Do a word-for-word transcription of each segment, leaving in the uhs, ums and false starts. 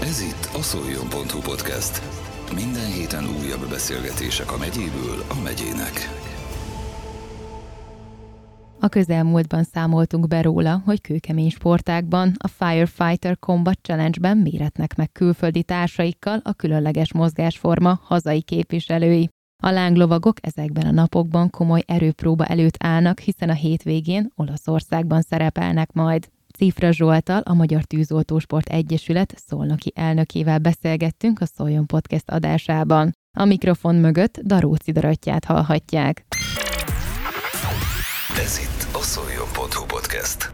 Ez itt a Szoljon.hu podcast. Minden héten újabb beszélgetések a megyéből a megyének. A közelmúltban számoltunk be róla, hogy kőkemény sportákban, a Firefighter Combat Challenge-ben méretnek meg külföldi társaikkal a különleges mozgásforma hazai képviselői. A lánglovagok ezekben a napokban komoly erőpróba előtt állnak, hiszen a hétvégén Olaszországban szerepelnek majd. Czifra Zsolttal, a Magyar Tűzoltósport Egyesület szolnoki elnökével beszélgettünk a Szoljon Podcast adásában. A mikrofon mögött Daróci Dorottyát hallhatják. Ez itt a Szoljon.hu podcast.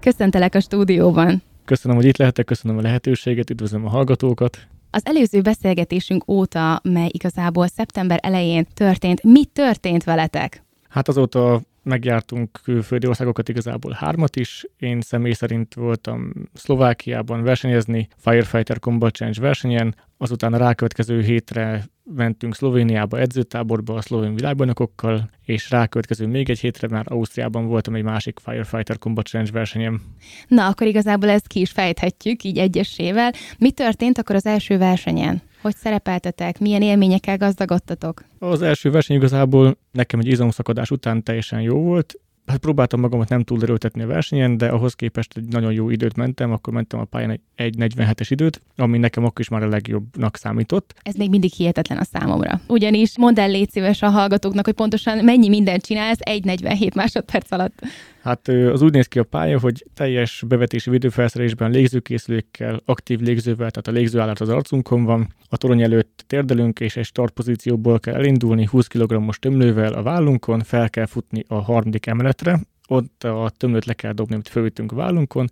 Köszöntelek a stúdióban. Köszönöm, hogy itt lehetek, köszönöm a lehetőséget, üdvözlöm a hallgatókat. Az előző beszélgetésünk óta, mely igazából szeptember elején történt, mi történt veletek? Hát azóta megjártunk külföldi országokat, igazából hármat is. Én személy szerint voltam Szlovákiában versenyezni, Firefighter Combat Challenge versenyen, azután a rákövetkező hétre mentünk Szlovéniába edzőtáborba a szlovén világbajnokokkal, és rákövetkező még egy hétre már Ausztriában voltam egy másik Firefighter Combat Challenge versenyem. Na, akkor igazából ezt ki is fejthetjük, így egyesével. Mi történt akkor az első versenyen? Hogy szerepeltetek? Milyen élményekkel gazdagodtatok? Az első verseny igazából nekem egy izomszakadás után teljesen jó volt. Hát próbáltam magamat nem túl erőltetni a versenyen, de ahhoz képest egy nagyon jó időt mentem, akkor mentem a pályán egy negyvenhetes időt, ami nekem akkor is már a legjobbnak számított. Ez még mindig hihetetlen a számomra. Ugyanis mondd el, légy szíves a hallgatóknak, hogy pontosan mennyi mindent csinálsz egy negyvenhét másodperc alatt. Hát az úgy néz ki a pálya, hogy teljes bevetési védőfelszerelésben, légzőkészülékkel, aktív légzővel, tehát a légzőállat az arcunkon van, a torony előtt térdelünk, és egy startpozícióból kell elindulni, húsz kilogrammos tömlővel a vállunkon, fel kell futni a harmadik emeletre, ott a tömlőt le kell dobni, amit fölütünk vállunkon,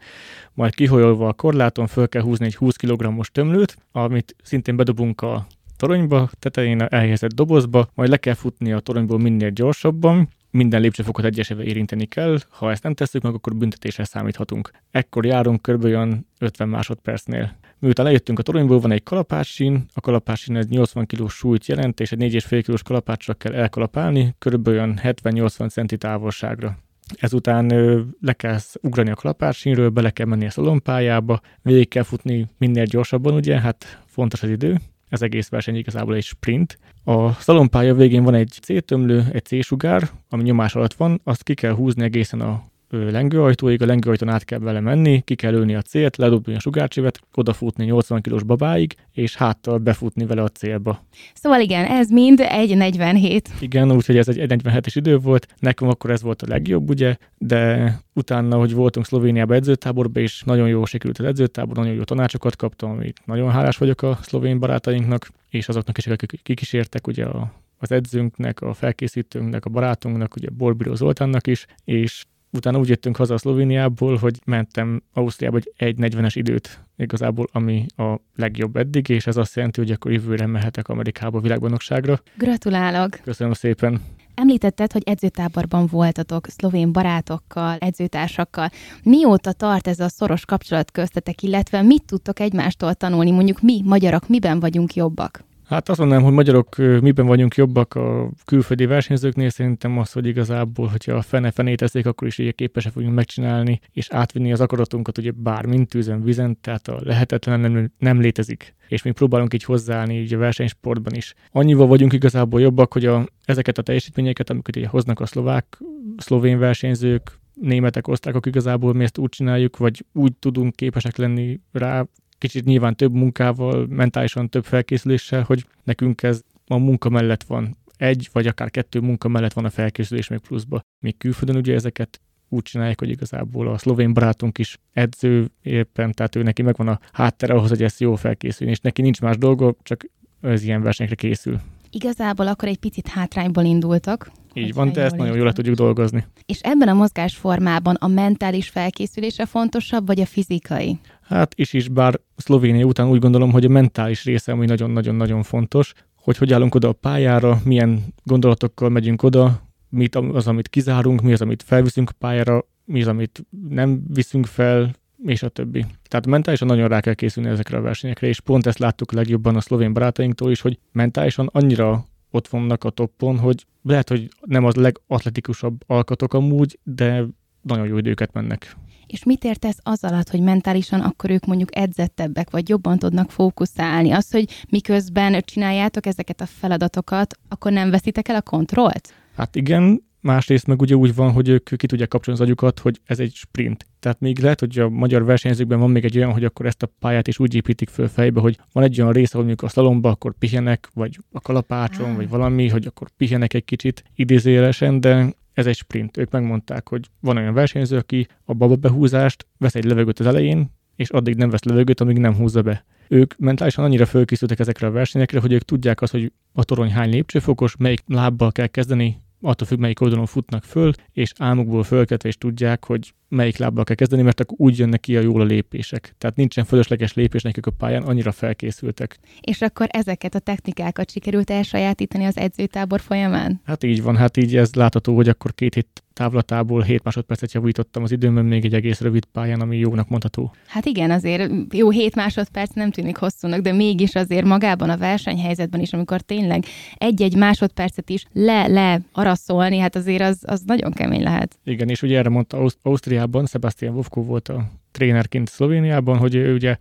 majd kihajolva a korláton föl kell húzni egy húsz kilogrammos tömlőt, amit szintén bedobunk a toronyba, tetején elhelyezett dobozba, majd le kell futni a toronyból minél gyorsabban, minden lépcsőfokot egyesével érinteni kell, ha ezt nem tesszük meg, akkor büntetésre számíthatunk. Ekkor járunk körülbelül ötven másodpercnél. Miután lejöttünk a toronyból, van egy kalapácssín, a kalapácssín egy nyolcvan kilós súlyt jelent, és egy négy és fél kilós kalapáccsal kell elkalapálni, körülbelül hetven-nyolcvan centi távolságra. Ezután ö, le kell ugrani a kalapácssínről, bele kell menni a szalompályába, végig kell futni minél gyorsabban, ugye, hát fontos az idő. Ez egész verseny igazából egy sprint. A szalompálya végén van egy C-tömlő, egy C-sugár, ami nyomás alatt van, azt ki kell húzni egészen a lengőajtóig, a lengőajtón át kell vele menni, ki kell lőni a célt, ledobni a sugárcsövet, odafutni nyolcvan kilós babáig, és háttal befutni vele a célba. Szóval igen, ez mind egy negyvenhét. Igen, úgyhogy ez egy egy negyvenhetes idő volt, nekem akkor ez volt a legjobb, ugye, de utána, hogy voltunk Szlovéniába edzőtáborba, és nagyon jó sikerült az edzőtábor, nagyon jó tanácsokat kaptam, amit nagyon hálás vagyok a szlovén barátainknak, és azoknak is, akik kikísértek, ugye a, az edzőnknek, a felkészítőnknek, a barátunknak, ugye Borbíró Zoltánnak is, és utána úgy jöttünk haza a Szlovéniából, hogy mentem Ausztriába egy egy negyvenes időt igazából, ami a legjobb eddig, és ez azt jelenti, hogy akkor jövőre mehetek Amerikába világbajnokságra. Gratulálok! Köszönöm szépen! Említetted, hogy edzőtáborban voltatok szlovén barátokkal, edzőtársakkal. Mióta tart ez a szoros kapcsolat köztetek, illetve mit tudtok egymástól tanulni? Mondjuk mi, magyarok, miben vagyunk jobbak? Hát azt mondanám, hogy magyarok miben vagyunk jobbak a külföldi versenyzőknél, szerintem az, hogy igazából, hogyha a fene-fenét eszik, akkor is képesek vagyunk megcsinálni, és átvinni az akaratunkat ugye bármint tűzön, vizen, tehát a lehetetlen nem, nem létezik. És mi próbálunk így hozzáállni így a versenysportban is. Annyival vagyunk igazából jobbak, hogy a, ezeket a teljesítményeket, amiket így hoznak a szlovák, szlovén versenyzők, németek, osztrákok, igazából mi ezt úgy csináljuk, vagy úgy tudunk képesek lenni rá, kicsit nyilván több munkával, mentálisan több felkészüléssel, hogy nekünk ez a munka mellett van. Egy vagy akár kettő munka mellett van a felkészülés még pluszba. Még külföldön ugye ezeket úgy csinálják, hogy igazából a szlovén barátunk is edző éppen, tehát ő neki megvan a háttere ahhoz, hogy ezt jól felkészülni, és neki nincs más dolga, csak ez ilyen versenyekre készül. Igazából akkor egy picit hátrányból indultak. Így van, de ezt nagyon jól le tudjuk dolgozni. És ebben a mozgásformában a mentális felkészülése fontosabb, vagy a fizikai? Hát is is, bár Szlovénia után úgy gondolom, hogy a mentális része ami nagyon-nagyon-nagyon fontos, hogy hogy állunk oda a pályára, milyen gondolatokkal megyünk oda, mi az, amit kizárunk, mi az, amit felviszünk a pályára, mi az, amit nem viszünk fel, és a többi. Tehát mentálisan nagyon rá kell készülni ezekre a versenyekre, és pont ezt láttuk legjobban a szlovén barátainktól is, hogy mentálisan annyira ott vannak a toppon, hogy lehet, hogy nem az legatletikusabb alkatok amúgy, de nagyon jó időket mennek. És mit értesz az alatt, hogy mentálisan akkor ők mondjuk edzettebbek, vagy jobban tudnak fókuszálni? Az, hogy miközben csináljátok ezeket a feladatokat, akkor nem veszitek el a kontrollt? Hát igen, másrészt meg ugye úgy van, hogy ők ki tudják kapcsolni az agyukat, hogy ez egy sprint. Tehát még lehet, hogy a magyar versenyzőkben van még egy olyan, hogy akkor ezt a pályát is úgy építik föl fejbe, hogy van egy olyan rész, ahol mondjuk a szlalomba, akkor pihenek, vagy a kalapácson, ah. vagy valami, hogy akkor pihenek egy kicsit idézőjelesen, de ez egy sprint. Ők megmondták, hogy van olyan versenyző, aki a bababehúzást vesz egy levegőt az elején, és addig nem vesz levegőt, amíg nem húzza be. Ők mentálisan annyira fölkészültek ezekre a versenyekre, hogy ők tudják azt, hogy a torony hány lépcsőfokos, melyik lábbal kell kezdeni, attól függ, melyik oldalon futnak föl, és álmukból fölkeltve is tudják, hogy melyik lábbal kell kezdeni, mert akkor úgy jönnek ki a jól a lépések. Tehát nincsen fölösleges lépés nekik a pályán, annyira felkészültek. És akkor ezeket a technikákat sikerült elsajátítani az edzőtábor folyamán? Hát így van, hát így ez látható, hogy akkor két hét távlatából hét másodpercet javítottam az időmben még egy egész rövid pályán, ami jónak mondható. Hát igen, azért jó hét másodperc nem tűnik hosszúnak, de mégis azért magában a versenyhelyzetben is, amikor tényleg egy-egy másodpercet is le-le araszolni, hát azért az, az nagyon kemény lehet. Igen, és ugye erre mondta Ausz- Ausztriában, Sebastian Wofko volt a trénerként Szlovéniában, hogy ő ugye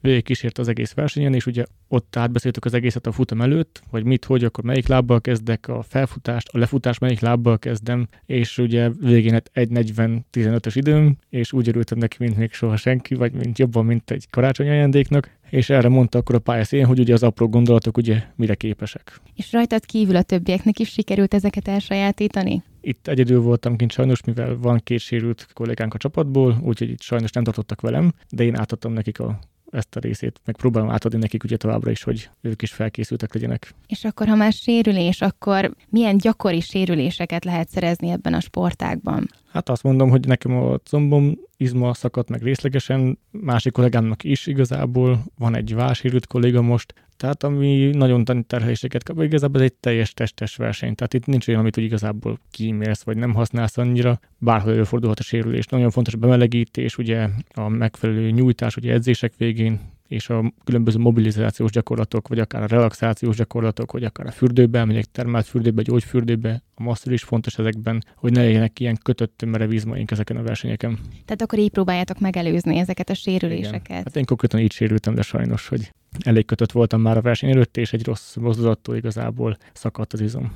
végigkísért az egész versenyen, és ugye ott átbeszéltük az egészet a futam előtt, hogy mit, hogy, akkor melyik lábbal kezdek a felfutást, a lefutást melyik lábbal kezdem, és ugye végén hát egy negyven tizenötös időm, és úgy örültem neki, mint még soha senki, vagy mint jobban, mint egy karácsony ajándéknak, és erre mondta akkor a pályaszélén, hogy ugye az apró gondolatok ugye mire képesek. És rajtad kívül a többieknek is sikerült ezeket elsajátítani? Itt egyedül voltam kint sajnos, mivel van két sérült kollégánk a csapatból, úgyhogy itt sajnos nem tartottak velem, de én átadtam nekik a, ezt a részét, meg próbálom átadni nekik ugye továbbra is, hogy ők is felkészültek legyenek. És akkor, ha már sérülés, akkor milyen gyakori sérüléseket lehet szerezni ebben a sportágban? Hát azt mondom, hogy nekem a combom izma szakadt meg részlegesen, másik kollégámnak is igazából, van egy válsérült kolléga most, tehát ami nagyon terheléseket kap, igazából ez egy teljes testes verseny, tehát itt nincs olyan, amit úgy igazából kímélsz, vagy nem használsz annyira, bárhol előfordulhat a sérülés. Nagyon fontos a bemelegítés, ugye a megfelelő nyújtás, ugye edzések végén, és a különböző mobilizációs gyakorlatok, vagy akár a relaxációs gyakorlatok, vagy akár a fürdőbe, megyek termált fürdőbe, gyógyfürdőbe, a masször is fontos ezekben, hogy ne legyenek ilyen kötött merev izmaink ezeken a versenyeken. Tehát akkor így próbáljátok megelőzni ezeket a sérüléseket. Igen. Hát én konkrétan így sérültem, de sajnos, hogy elég kötött voltam már a verseny előtt, és egy rossz mozdulattól igazából szakadt az izom.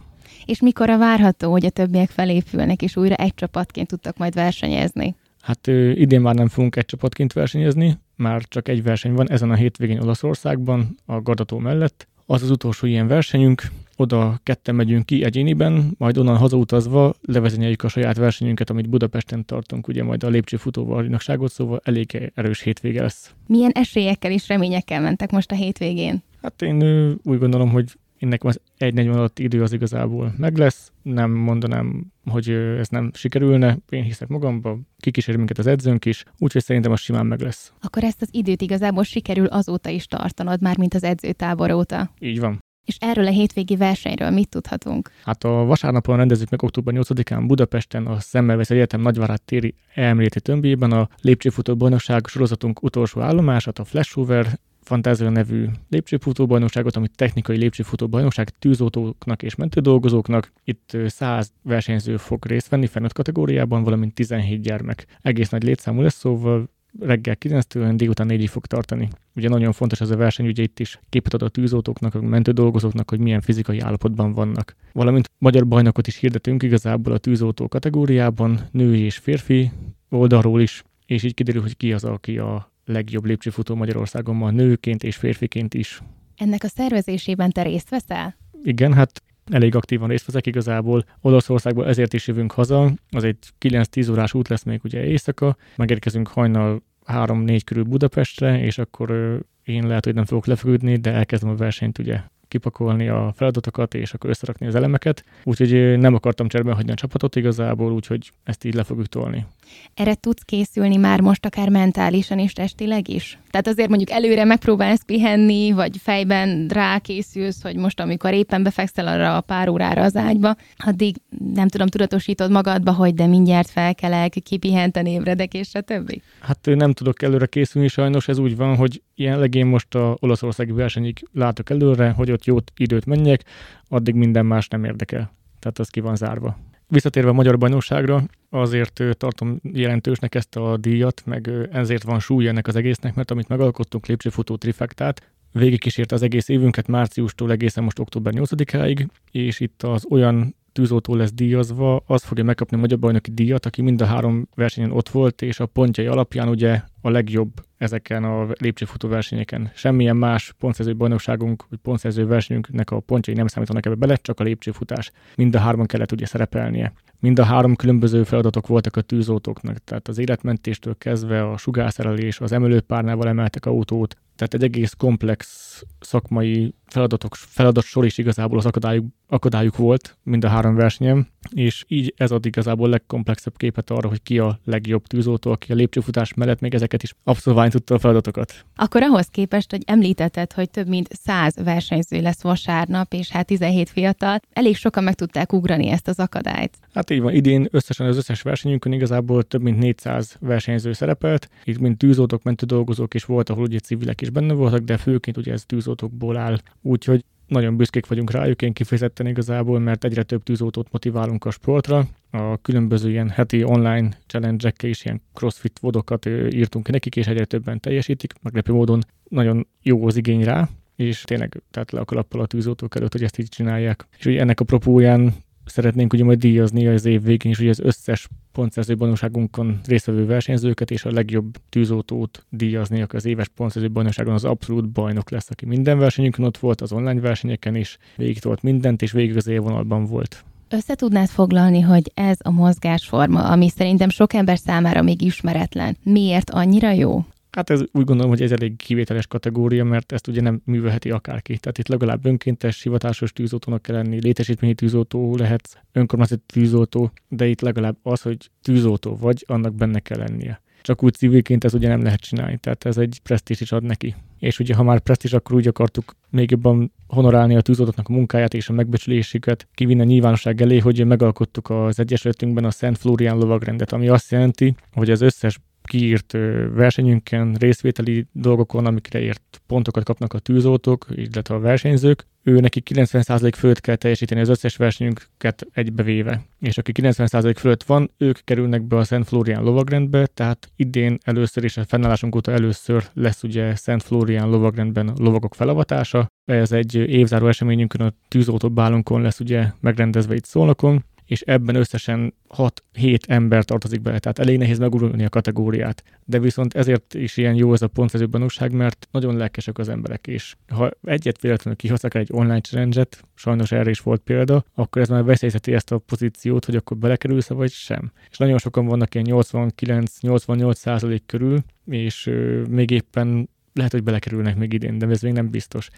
És mikor a várható, hogy a többiek felépülnek, és újra egy csapatként tudtak majd versenyezni? Hát idén már nem fogunk egy csapatként versenyezni, már csak egy verseny van ezen a hétvégén Olaszországban, a Gardató mellett. Az az utolsó ilyen versenyünk, oda ketten megyünk ki egyéniben, majd onnan hazautazva levezényeljük a saját versenyünket, amit Budapesten tartunk, ugye majd a lépcsőfutóval rinagságot, szóval elég erős hétvége lesz. Milyen esélyekkel és reményekkel mentek most a hétvégén? Hát én úgy gondolom, hogy nekem az egy negyven alatt idő az igazából meg lesz. Nem mondanám, hogy ez nem sikerülne. Én hiszek magamba, kikísér minket az edzőnk is, úgyhogy szerintem az simán meg lesz. Akkor ezt az időt igazából sikerül azóta is tartanod, már mint az edzőtábor óta. Így van. És erről a hétvégi versenyről mit tudhatunk? Hát a vasárnapon rendezzük meg október nyolcadikán Budapesten a Semmelweis Egyetem Nagyvárád téri elméleti tömbjében a lépcsőfutó bajnokság sorozatunk utolsó állomását, a Flashover Fantázia nevű lépcsőfutó bajnokságot, amit technikai lépcsőfutó bajnokság tűzoltóknak és mentődolgozóknak. Itt száz versenyző fog részt venni felnőtt kategóriában, valamint tizenhét gyermek. Egész nagy létszámú lesz, szóval reggel kilenctől délután négyig fog tartani. Ugye nagyon fontos ez a verseny, ugye itt is képet ad a tűzoltóknak, a mentődolgozóknak, hogy milyen fizikai állapotban vannak. Valamint magyar bajnokot is hirdetünk igazából a tűzoltó kategóriában, női és férfi oldalról is, és így kiderül, hogy ki az, aki a legjobb lépcsőfutó Magyarországon ma nőként és férfiként is. Ennek a szervezésében te részt veszel? Igen, hát elég aktívan részt veszek igazából. Olaszországból ezért is jövünk haza, az egy kilenc-tíz órás út lesz még ugye éjszaka, megérkezünk hajnal három-négy körül Budapestre, és akkor én lehet, hogy nem fogok lefeküdni, de elkezdem a versenyt ugye kipakolni a feladatokat, és akkor összerakni az elemeket. Úgyhogy nem akartam cserben hagyni a csapatot igazából, úgyhogy ezt így le fogjuk tolni. Erre tudsz készülni már most akár mentálisan és testileg is? Tehát azért mondjuk előre megpróbálsz pihenni, vagy fejben rákészülsz, hogy most amikor éppen befekszel arra a pár órára az ágyba, addig nem tudom, tudatosítod magadba, hogy de mindjárt felkelek, kipihenten ébredek, és a többi? Hát nem tudok előre készülni sajnos, ez úgy van, hogy jelenleg én most a olaszországi versenyig látok előre, hogy ott jó időt menjek, addig minden más nem érdekel. Tehát az ki van zárva. Visszatérve a magyar bajnokságra, azért tartom jelentősnek ezt a díjat, meg ezért van súly ennek az egésznek, mert amit megalkottunk, lépcsőfutó trifektát, végigkísérte az egész évünket márciustól egészen most október nyolcadikáig, és itt az olyan tűzoltó lesz díjazva, az fogja megkapni a magyar bajnoki díjat, aki mind a három versenyen ott volt, és a pontjai alapján ugye a legjobb ezeken a lépcsőfutó versenyeken. Semmilyen más pontszerző bajnokságunk, vagy pontszerző versenyünknek a pontjai nem számítanak ebbe bele, csak a lépcsőfutás. Mind a hárman kellett ugye szerepelnie. Mind a három különböző feladatok voltak a tűzoltóknak, tehát az életmentéstől kezdve a sugárszerelés, az emelőpárnával emeltek autót, tehát egy egész komplex szakmai feladatok, feladatsor is igazából az akadályuk, akadályuk volt mind a három versenyen, és így ez ad igazából legkomplexebb képet arra, hogy ki a legjobb tűzoltó, aki a lépcsőfutás mellett még ezeket is abszolválni tudta a feladatokat. Akkor ahhoz képest, hogy említetted, hogy több mint száz versenyző lesz vasárnap, és hát tizenhét fiatal, elég sokan meg tudták ugrani ezt az akadályt. Hát így van, idén összesen az összes versenyünkön igazából több mint négyszáz versenyző szerepelt, itt mind tűzoltók, mentődolgozók is volt, ahol ugye civilek is benne voltak, de főként ugye ez tűzoltókból áll, úgyhogy nagyon büszkék vagyunk rájuk, én kifejezetten igazából, mert egyre több tűzoltót motiválunk a sportra. A különböző ilyen heti online challenge-ekkel is ilyen crossfit vodokat írtunk nekik, és egyre többen teljesítik. Meglepő módon nagyon jó az igény rá, és tényleg tehát le a kalappal a tűzoltók előtt, hogy ezt így csinálják. És ugye ennek a propóján szeretnénk ugye majd díjazni az év végén is, hogy az összes pontszerző bajnokságunkon résztvevő versenyzőket és a legjobb tűzoltót díjazni, aki az éves pontszerző bajnokságon az abszolút bajnok lesz, aki minden versenyünkön ott volt, az online versenyeken is, végig tolt mindent, és végig az élvonalban volt. Össze tudnád foglalni, hogy ez a mozgásforma, ami szerintem sok ember számára még ismeretlen, miért annyira jó? Hát ez úgy gondolom, hogy ez elég kivételes kategória, mert ezt ugye nem művelheti akárki. Tehát itt legalább önkéntes, hivatásos tűzoltónak kell lenni, létesítményi tűzoltó lehetsz, önkormányzati tűzoltó, de itt legalább az, hogy tűzoltó vagy, annak benne kell lennie. Csak úgy civilként ez ugye nem lehet csinálni, tehát ez egy presztízs is ad neki. És ugye ha már presztízs, akkor úgy akartuk még jobban honorálni a tűzoltóknak a munkáját és a megbecsülésüket, kivinni a nyilvánosság elé, hogy megalkottuk az egyesületünkben a Szent Flórián lovagrendet, ami azt jelenti, hogy az összes kiírt versenyünkön, részvételi dolgokon, amikre ért pontokat kapnak a tűzoltók, illetve a versenyzők, ő neki kilencven százalék fölött kell teljesíteni az összes versenyünket egybevéve. És aki kilencven százalék fölött van, ők kerülnek be a Szent Flórián lovagrendbe, tehát idén először és a fennállásunk óta először lesz ugye Szent Flórián lovagrendben a lovagok felavatása. Ez egy évzáró eseményünkön, a tűzoltó bálunkon lesz ugye megrendezve itt Szolnokon, és ebben összesen hat-hét ember tartozik bele, tehát elég nehéz megugrani a kategóriát. De viszont ezért is ilyen jó ez a pontszerző bajnokság, mert nagyon lelkesek az emberek, és ha egyet véletlenül kihasználják egy online challenge-et, sajnos erre is volt példa, akkor ez már veszélyezteti ezt a pozíciót, hogy akkor belekerülsz vagy sem. És nagyon sokan vannak ilyen nyolcvankilenc-nyolcvannyolc százalék körül, és euh, még éppen lehet, hogy belekerülnek még idén, de ez még nem biztos.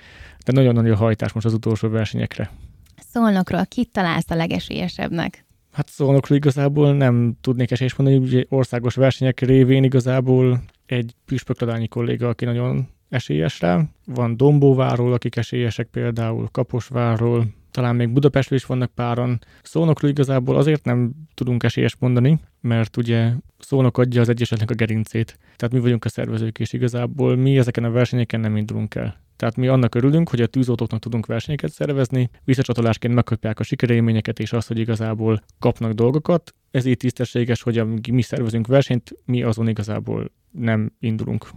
De nagyon-nagyon hajtás most az utolsó versenyekre. Szolnokról kit találsz a legesélyesebbnek? Hát Szolnokról igazából nem tudnék esélyes mondani, ugye országos versenyek révén igazából egy püspökladányi kolléga, aki nagyon esélyes rá. Van Dombóváról, akik esélyesek például, Kaposvárról, talán még Budapestről is vannak páran. Szolnokról igazából azért nem tudunk esélyes mondani, mert ugye Szolnok adja az egyesületnek a gerincét. Tehát mi vagyunk a szervezők, és igazából mi ezeken a versenyeken nem indulunk el. Tehát mi annak örülünk, hogy a tűzoltóknak tudunk versenyeket szervezni, visszacsatolásként megkapják a sikerélményeket és azt, hogy igazából kapnak dolgokat. Ezért tisztességes, hogy amíg mi szervezünk versenyt, mi azon igazából nem indulunk.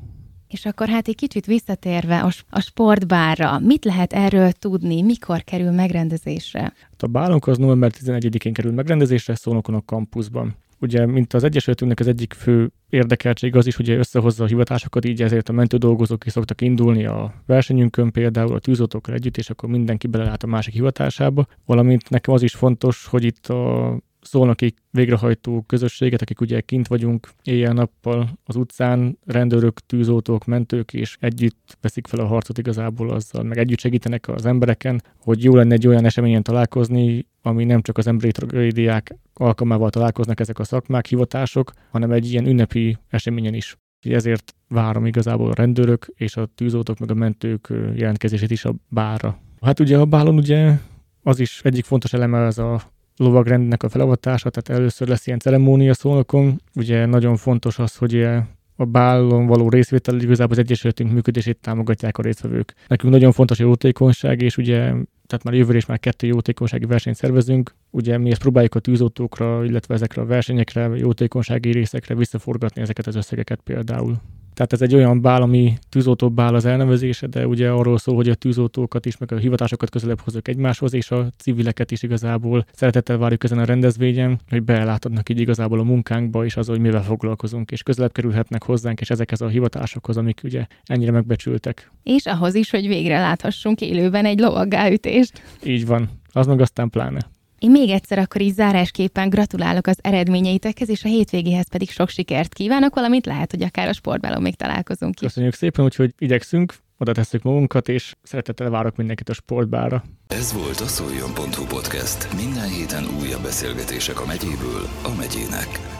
És akkor hát egy kicsit visszatérve a sportbárra, mit lehet erről tudni, mikor kerül megrendezésre? A bálunk az november tizenegyedikén kerül megrendezésre Szolnokon a kampuszban. Ugye, mint az egyesületünknek az egyik fő érdekeltség az is, hogy összehozza a hivatásokat, így ezért a mentődolgozók is szoktak indulni a versenyünkön, például a tűzoltókkal együtt, és akkor mindenki belelát a másik hivatásába. Valamint nekem az is fontos, hogy itt a szolnoki végrehajtó közösséget, akik ugye kint vagyunk éjjel-nappal az utcán, rendőrök, tűzoltók, mentők, és együtt veszik fel a harcot igazából azzal, meg együtt segítenek az embereken, hogy jó lenne egy olyan eseményen találkozni, ami nem csak az emberi tragédiák alkalmával találkoznak ezek a szakmák, hivatások, hanem egy ilyen ünnepi eseményen is. Ezért várom igazából a rendőrök és a tűzoltók, meg a mentők jelentkezését is a bárra. Hát ugye a bálon ugye az is egyik fontos eleme az a lovagrendnek a felavatása, tehát először lesz ilyen ceremónia Szolnokon. Ugye nagyon fontos az, hogy a bálon való részvétel igazából az egyesületünk működését támogatják a résztvevők. Nekünk nagyon fontos a jótékonyság, és ugye tehát már jövőre is már kettő jótékonysági versenyt szervezünk. Ugye mi ezt próbáljuk a tűzoltókra, illetve ezekre a versenyekre, jótékonysági részekre visszaforgatni ezeket az összegeket például. Tehát ez egy olyan bál, ami tűzoltóbbál az elnevezése, de ugye arról szól, hogy a tűzoltókat is, meg a hivatásokat közelebb hozzuk egymáshoz, és a civileket is igazából szeretettel várjuk ezen a rendezvényen, hogy beláthatnak így igazából a munkánkba, és az, hogy mivel foglalkozunk, és közelebb kerülhetnek hozzánk, és ezekhez a hivatásokhoz, amik ugye ennyire megbecsültek. És ahhoz is, hogy végre láthassunk élőben egy lovaggáütést. Így van, az meg aztán pláne. Én még egyszer akkor így zárásképpen gratulálok az eredményeitekhez, és a hétvégéhez pedig sok sikert kívánok, valamint lehet, hogy akár a sportbálon még találkozunk ki. Köszönjük szépen, úgyhogy igyekszünk, oda tesszük magunkat, és szeretettel várok mindenkit a sportbálra. Ez volt a Szoljon.hu podcast. Minden héten újabb beszélgetések a megyéből a megyének.